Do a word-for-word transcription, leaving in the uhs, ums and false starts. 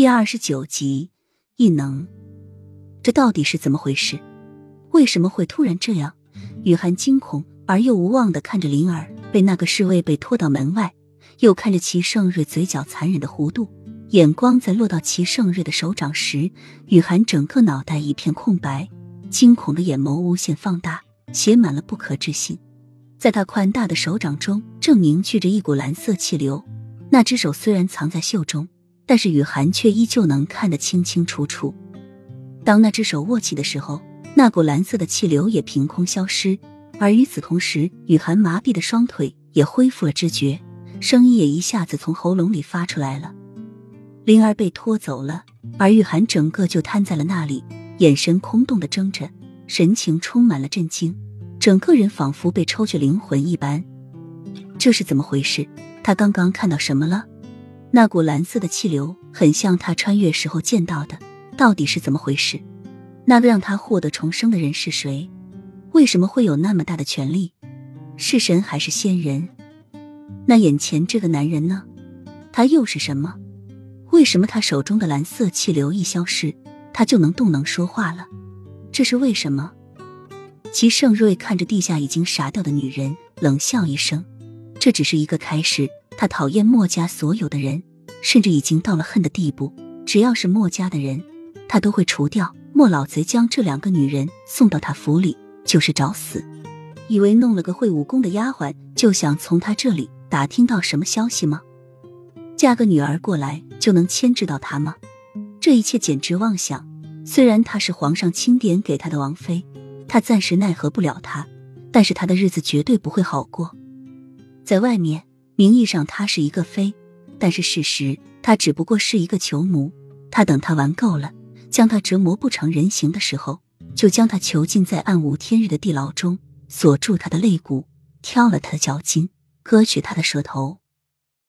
第二十九集，异能。这到底是怎么回事？为什么会突然这样？雨涵惊恐而又无望地看着灵儿被那个侍卫被拖到门外，又看着齐盛瑞嘴角残忍的弧度，眼光在落到齐盛瑞的手掌时，雨涵整个脑袋一片空白，惊恐的眼眸无限放大，写满了不可置信。在他宽大的手掌中正凝聚着一股蓝色气流，那只手虽然藏在袖中，但是雨涵却依旧能看得清清楚楚。当那只手握起的时候，那股蓝色的气流也凭空消失，而与此同时，雨涵麻痹的双腿也恢复了知觉，声音也一下子从喉咙里发出来了。灵儿被拖走了，而雨涵整个就瘫在了那里，眼神空洞地睁着，神情充满了震惊，整个人仿佛被抽去灵魂一般。这是怎么回事？他刚刚看到什么了？那股蓝色的气流很像他穿越时候见到的，到底是怎么回事？那个让他获得重生的人是谁？为什么会有那么大的权力？是神还是仙人？那眼前这个男人呢？他又是什么？为什么他手中的蓝色气流一消失，他就能动能说话了？这是为什么？齐盛瑞看着地下已经傻掉的女人，冷笑一声。这只是一个开始，他讨厌墨家所有的人，甚至已经到了恨的地步，只要是墨家的人，他都会除掉。莫老贼将这两个女人送到他府里，就是找死。以为弄了个会武功的丫鬟，就想从他这里打听到什么消息吗？嫁个女儿过来就能牵制到他吗？这一切简直妄想。虽然她是皇上钦点给她的王妃，她暂时奈何不了她，但是她的日子绝对不会好过。在外面，名义上她是一个妃，但是事实她只不过是一个囚奴。她等她玩够了，将她折磨不成人形的时候，就将她囚禁在暗无天日的地牢中，锁住她的肋骨，挑了她的脚筋，割取她的舌头。